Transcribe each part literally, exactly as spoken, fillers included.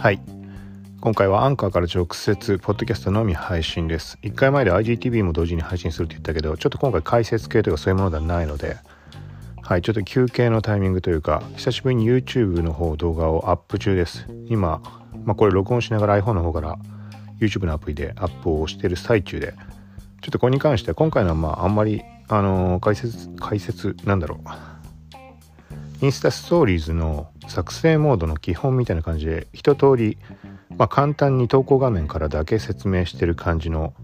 はい、今回はアンカーから直接ポッドキャストのみ配信です。いっかいまえで アイジーティーブイ も同時に配信するって言ったけど、ちょっと今回解説系とかそういうものではないので、はい、ちょっと休憩のタイミングというか、久しぶりに YouTube の方動画をアップ中です。今、まあ、これ録音しながら iPhone の方から YouTube のアプリでアップをしている最中で、ちょっとこれに関しては今回のはまああんまり、あのー、解説解説なんだろうインスタストーリーズの作成モードの基本みたいな感じで一通り、まあ、簡単に投稿画面からだけ説明してる感じの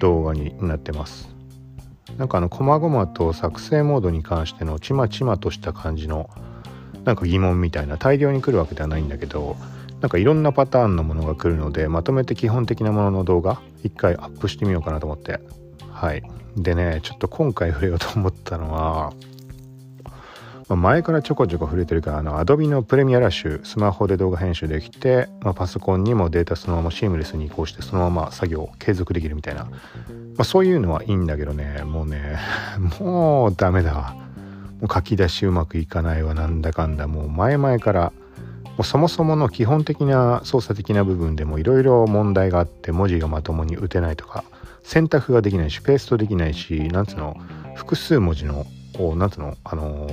動画になってます。なんかあの細々と作成モードに関してのちまちまとした感じのなんか疑問みたいな、大量に来るわけではないんだけど、なんかいろんなパターンのものが来るので、まとめて基本的なものの動画一回アップしてみようかなと思って、はいでね、ちょっと今回触れようと思ったのは、前からちょこちょこ触れてるから、あの Adobe のプレミアラッシュ、スマホで動画編集できて、まあ、パソコンにもデータそのままシームレスに移行してそのまま作業を継続できるみたいな、まあ、そういうのはいいんだけどね、もうねもうダメだわ。もう書き出しうまくいかないわ、なんだかんだ、もう前々からもうそもそもの基本的な操作的な部分でもいろいろ問題があって、文字がまともに打てないとか、選択ができないし、ペーストできないし、なんつうの、複数文字のなんつのあの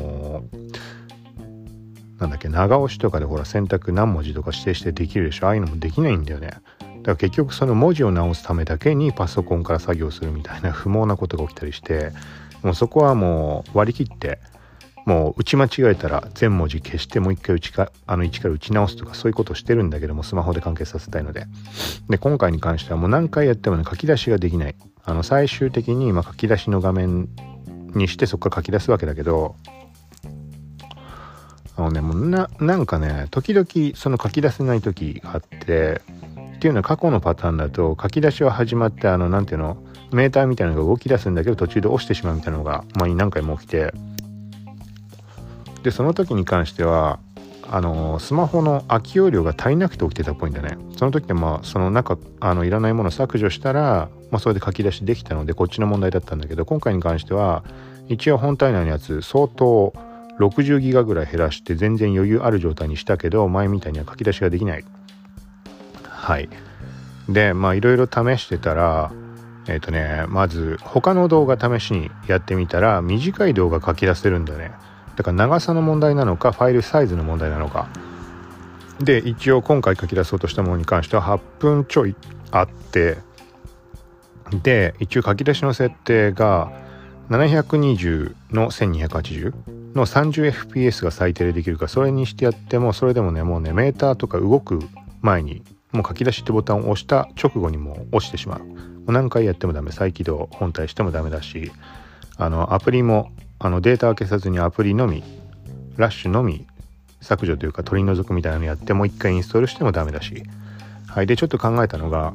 ー、なんだっけ、長押しとかでほら選択何文字とか指定してできるでしょ。ああいうのもできないんだよね。だから結局その文字を直すためだけにパソコンから作業するみたいな不毛なことが起きたりして、もうそこはもう割り切って、もう打ち間違えたら全文字消してもう一回打ちかあの一から打ち直すとか、そういうことをしてるんだけども、スマホで完結させたいので。で今回に関してはもう何回やってもね、書き出しができない。あの最終的に今書き出しの画面にしてそこから書き出すわけだけど、あのね、もう な, なんかね時々その書き出せない時があって、っていうのは過去のパターンだと、書き出しは始まって、あのなんていうの、メーターみたいなのが動き出すんだけど途中で押してしまうみたいなのが、まあ、何回も起きて、でその時に関してはあのスマホの空き容量が足りなくて起きてたっぽいんだね。その時でまあその中あのいらないものを削除したら、まあ、それで書き出しできたので、こっちの問題だったんだけど、今回に関しては一応本体内のやつ相当ろくじゅうギガぐらい減らして全然余裕ある状態にしたけど、前みたいには書き出しができない。はいでまあいろいろ試してたら、えっとねまず他の動画試しにやってみたら、短い動画書き出せるんだね。だから長さの問題なのか、ファイルサイズの問題なのかで、一応今回書き出そうとしたものに関してははっぷんちょいあって、で一応書き出しの設定がななひゃくにじゅうのせんにひゃくはちじゅうの さんじゅうエフピーエス が最低でできるか、それにしてやっても、それでもねもうねメーターとか動く前に、もう書き出しってボタンを押した直後にもう落ちてしまう。もう何回やってもダメ、再起動本体してもダメだし、あのアプリもあのデータは消さずにアプリのみラッシュのみ削除というか取り除くみたいなのやって、もう一回インストールしてもダメだし、はいでちょっと考えたのが、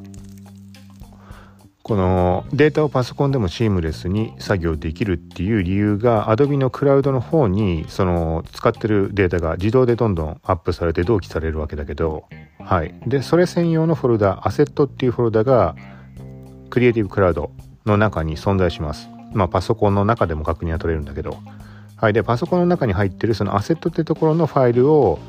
このデータをパソコンでもシームレスに作業できるっていう理由が、 Adobe のクラウドの方にその使ってるデータが自動でどんどんアップされて同期されるわけだけど、はいでそれ専用のフォルダ、アセットっていうフォルダがクリエイティブクラウドの中に存在します。まあ、パソコンの中でも確認は取れるんだけど、はいでパソコンの中に入ってるそのアセットってところのファイルを、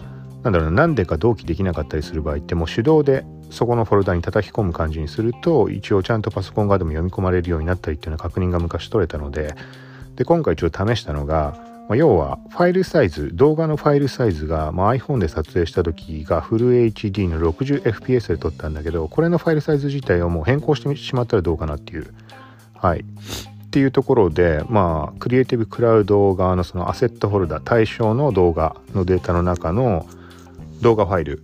なんだろうな、何でか同期できなかったりする場合って、もう手動でそこのフォルダに叩き込む感じにすると、一応ちゃんとパソコン側でも読み込まれるようになったりっていうのは確認が昔取れたので、で今回ちょっと試したのが、まあ、要はファイルサイズ、動画のファイルサイズが、まあ、iPhone で撮影した時がフル エイチディー の ろくじゅうエフピーエス で撮ったんだけど、これのファイルサイズ自体をもう変更してしまったらどうかなっていう、はいっていうところで、まあクリエイティブクラウド側のそのアセットフォルダ対象の動画のデータの中の動画ファイル、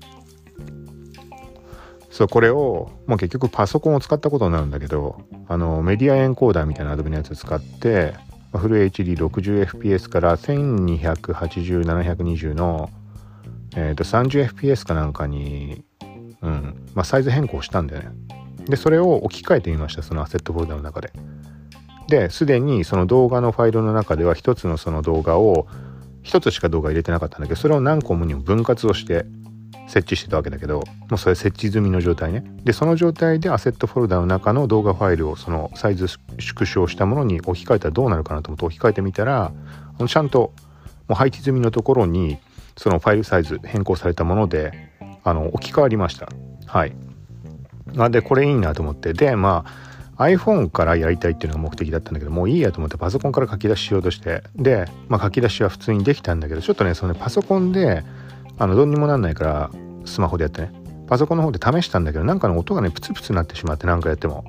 そうこれをもう結局パソコンを使ったことになるんだけど、あのメディアエンコーダーみたいな Adobe のやつを使ってフル エイチディーろくじゅうエフピーエス からせんにひゃくはちじゅう、ななひゃくにじゅうの、えー、と さんじゅうエフピーエス かなんかに、うんまあ、サイズ変更したんだよね。でそれを置き換えてみました、そのアセットフォルダの中で。で、すでにその動画のファイルの中では一つのその動画を、一つしか動画入れてなかったんだけど、それを何個もにも分割をして設置してたわけだけど、もうそれ設置済みの状態ね。で、その状態でアセットフォルダの中の動画ファイルをそのサイズ縮小したものに置き換えたらどうなるかなと思って置き換えてみたら、ちゃんとう配置済みのところにそのファイルサイズ変更されたものであの置き換わりました。はい。あでこれいいなと思ってでまあ iPhone からやりたいっていうのが目的だったんだけどもういいやと思ってパソコンから書き出ししようとしてで、まあ、書き出しは普通にできたんだけどちょっとねそのねパソコンであのどうにもなんないからスマホでやってねパソコンの方で試したんだけどなんかの音がねプツプツになってしまって何回やっても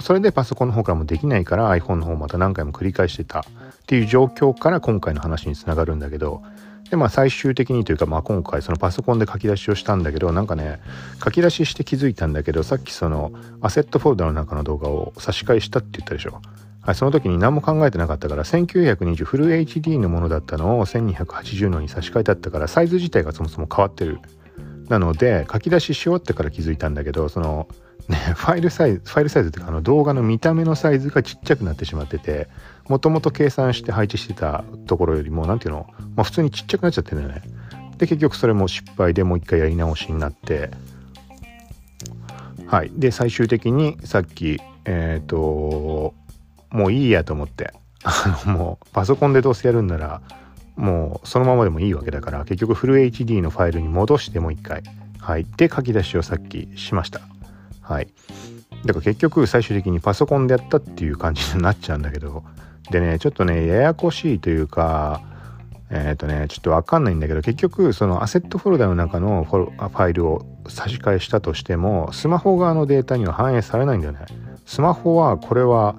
それでパソコンの方からもできないから iPhone の方また何回も繰り返してたっていう状況から今回の話につながるんだけどでまあ最終的にというか、まあ、今回そのパソコンで書き出しをしたんだけどなんかね書き出しして気づいたんだけどさっきそのアセットフォルダの中の動画を差し替えしたって言ったでしょ、はい、その時に何も考えてなかったからせんきゅうひゃくにじゅうフル エイチディー のものだったのをせんにひゃくはちじゅうのに差し替えてあったからサイズ自体がそもそも変わってるなので書き出しし終わってから気づいたんだけどそのね、ファイルサイズファイルサイズっていうかあの動画の見た目のサイズがちっちゃくなってしまっててもともと計算して配置してたところよりもなんていうの、まあ、普通にちっちゃくなっちゃってるんだよね。で結局それも失敗でもう一回やり直しになってはいで最終的にさっきえっともういいやと思ってあのもうパソコンでどうせやるんならもうそのままでもいいわけだから結局フル エイチディー のファイルに戻してもう一回はいで書き出しをさっきしました。はい、だから結局最終的にパソコンでやったっていう感じになっちゃうんだけどでねちょっとねややこしいというかえっとねちょっと分かんないんだけど結局そのアセットフォルダの中のファイルを差し替えしたとしてもスマホ側のデータには反映されないんだよね。スマホはこれは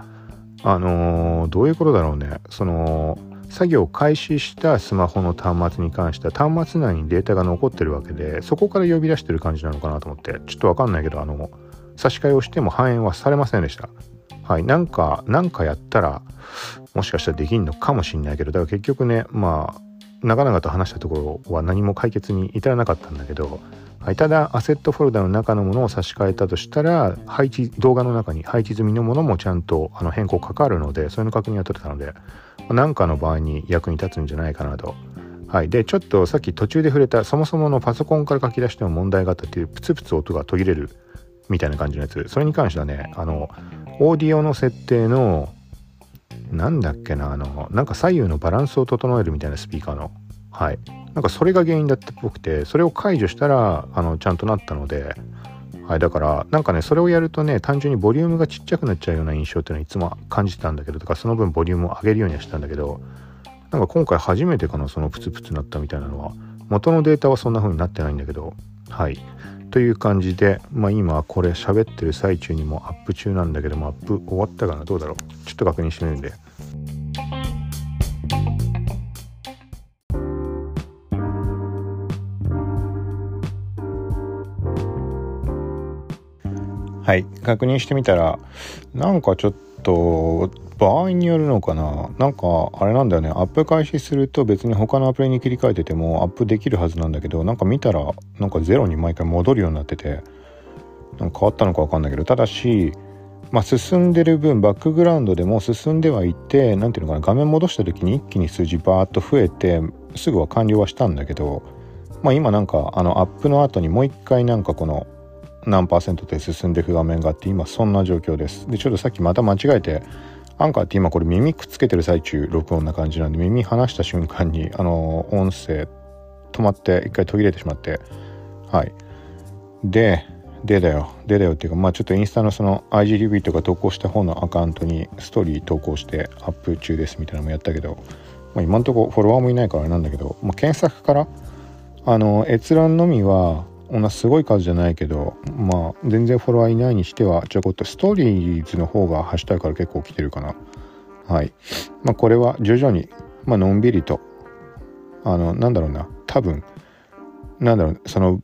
あのー、どういうことだろうねその作業を開始したスマホの端末に関しては端末内にデータが残ってるわけでそこから呼び出してる感じなのかなと思ってちょっと分かんないけどあの差し替えをしても反映はされませんでした。はい、なんかなんかやったらもしかしたらできんのかもしれないけど、だから結局ね、まあ長々と話したところは何も解決に至らなかったんだけど、はい、ただアセットフォルダの中のものを差し替えたとしたら配置動画の中に配置済みのものもちゃんとあの変更かかるので、そういうの確認は取れたので、なんかの場合に役に立つんじゃないかなと。はい、でちょっとさっき途中で触れたそもそものパソコンから書き出しても問題があったっていうプツプツ音が途切れる。みたいな感じのやつそれに関してはねあのオーディオの設定のなんだっけなあのなんか左右のバランスを整えるみたいなスピーカーのはいなんかそれが原因だったっぽくてそれを解除したらあのちゃんとなったのではいだからなんかねそれをやるとね単純にボリュームがちっちゃくなっちゃうような印象っていうのはいつも感じてたんだけどだからその分ボリュームを上げるようにはしたんだけどなんか今回初めてかなそのプツプツなったみたいなのは元のデータはそんな風になってないんだけどはいという感じで、まあ、今これ喋ってる最中にもアップ中なんだけどもアップ終わったかなどうだろうちょっと確認してみるんではい確認してみたらなんかちょっと場合によるのかななんかあれなんだよねアップ開始すると別に他のアプリに切り替えててもアップできるはずなんだけどなんか見たらなんかゼロに毎回戻るようになっててなんか変わったのか分かんないけどただし、まあ、進んでる分バックグラウンドでも進んではいてなんていうのかな画面戻した時に一気に数字バーッと増えてすぐは完了はしたんだけど、まあ、今なんかあのアップの後にもう一回なんかこの何パーセントで進んでいく画面があって今そんな状況です。でちょっとさっきまた間違えてアンカーって今これ耳くっつけてる最中録音な感じなんで耳離した瞬間にあの音声止まって一回途切れてしまってはいででだよでだよっていうかまあちょっとインスタのその アイジー リビューとか投稿した方のアカウントにストーリー投稿してアップ中ですみたいなのもやったけど、まあ、今んとこフォロワーもいないからあれなんだけど、まあ、検索からあの閲覧のみはこんなすごい数じゃないけどまあ全然フォロワーいないにしてはちょこっとストーリーズの方がハッシュタグから結構来てるかなはいまあこれは徐々にまあのんびりとあのなんだろうな多分なんだろうその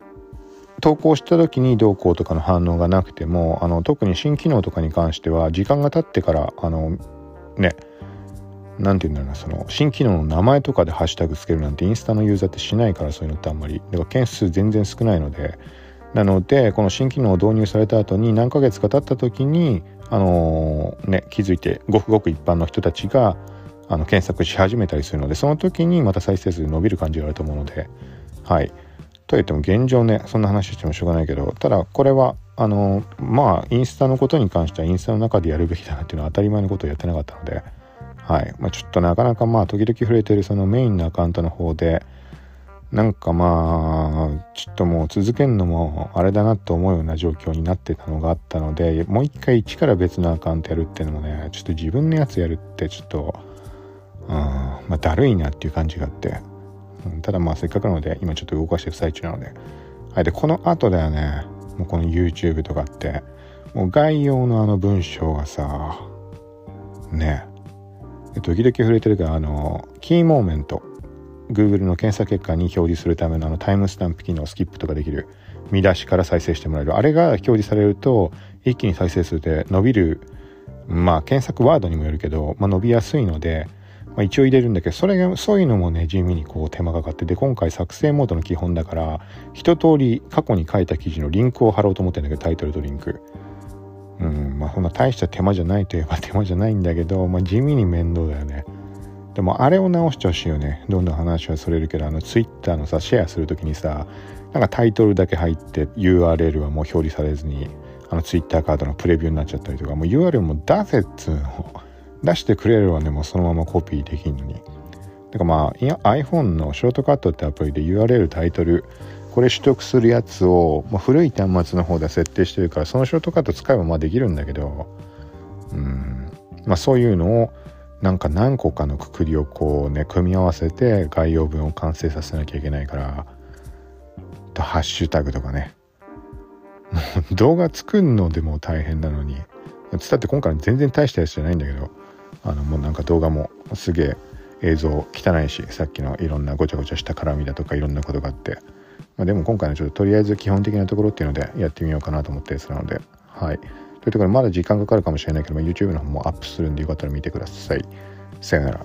投稿した時にどうこうとかの反応がなくてもあの特に新機能とかに関しては時間が経ってからあのねなんていうんだろうなその新機能の名前とかでハッシュタグつけるなんてインスタのユーザーってしないからそういうのってあんまりだから件数全然少ないのでなのでこの新機能を導入された後に何ヶ月か経った時にあのー、ね気づいてごくごく一般の人たちがあの検索し始めたりするのでその時にまた再生数伸びる感じがあると思うのではいと言っても現状ねそんな話してもしょうがないけどただこれはあのー、まあインスタのことに関してはインスタの中でやるべきだなっていうのは当たり前のことをやってなかったのではいまあ、ちょっとなかなかまあ時々触れてるそのメインのアカウントの方でなんかまあちょっともう続けるのもあれだなと思うような状況になってたのがあったので、もう一回一から別のアカウントやるっていうのもね、ちょっと自分のやつやるってちょっとうんまあだるいなっていう感じがあって、うん、ただまあせっかくなので今ちょっと動かしてる最中なので、はい、でこの後だよね、もうこの YouTube とかってもう概要のあの文章がさねえ時々触れてるがあのキーモーメント、Google の検索結果に表示するためのあのタイムスタンプ機能、スキップとかできる見出しから再生してもらえるあれが表示されると一気に再生数で伸びる、まあ検索ワードにもよるけど、まあ、伸びやすいので、まあ、一応入れるんだけど、それがそういうのもね地味にこう手間がかかって、で今回作成モードの基本だから一通り過去に書いた記事のリンクを貼ろうと思ってるんだけど、タイトルとリンクうんまあそんな大した手間じゃないといえば手間じゃないんだけど、まあ、地味に面倒だよね。でもあれを直してほしいよね。どんどん話はそれるけど、あのツイッターのさシェアするときにさ、なんかタイトルだけ入って ユーアールエル はもう表示されずに、あのツイッターカードのプレビューになっちゃったりとか、もう ユーアールエル も出せっつうの出してくれればね、もうそのままコピーできんのに。だからまあいや iPhone のショートカットってアプリで ユーアールエル タイトルこれ取得するやつを、まあ、古い端末の方で設定してるから、そのショートカット使えばまあできるんだけど、うんまあそういうのをなんか何個かのくくりをこうね組み合わせて概要文を完成させなきゃいけないから、とハッシュタグとかね、もう動画作るのでも大変なのに、つったって今回全然大したやつじゃないんだけど、あのもうなんか動画もすげえ映像汚いし、さっきのいろんなごちゃごちゃした絡みだとかいろんなことがあって、まあ、でも今回のちょっととりあえず基本的なところっていうのでやってみようかなと思ったやつなので、はいというところでまだ時間かかるかもしれないけども YouTube の方もアップするんでよかったら見てください。さよなら。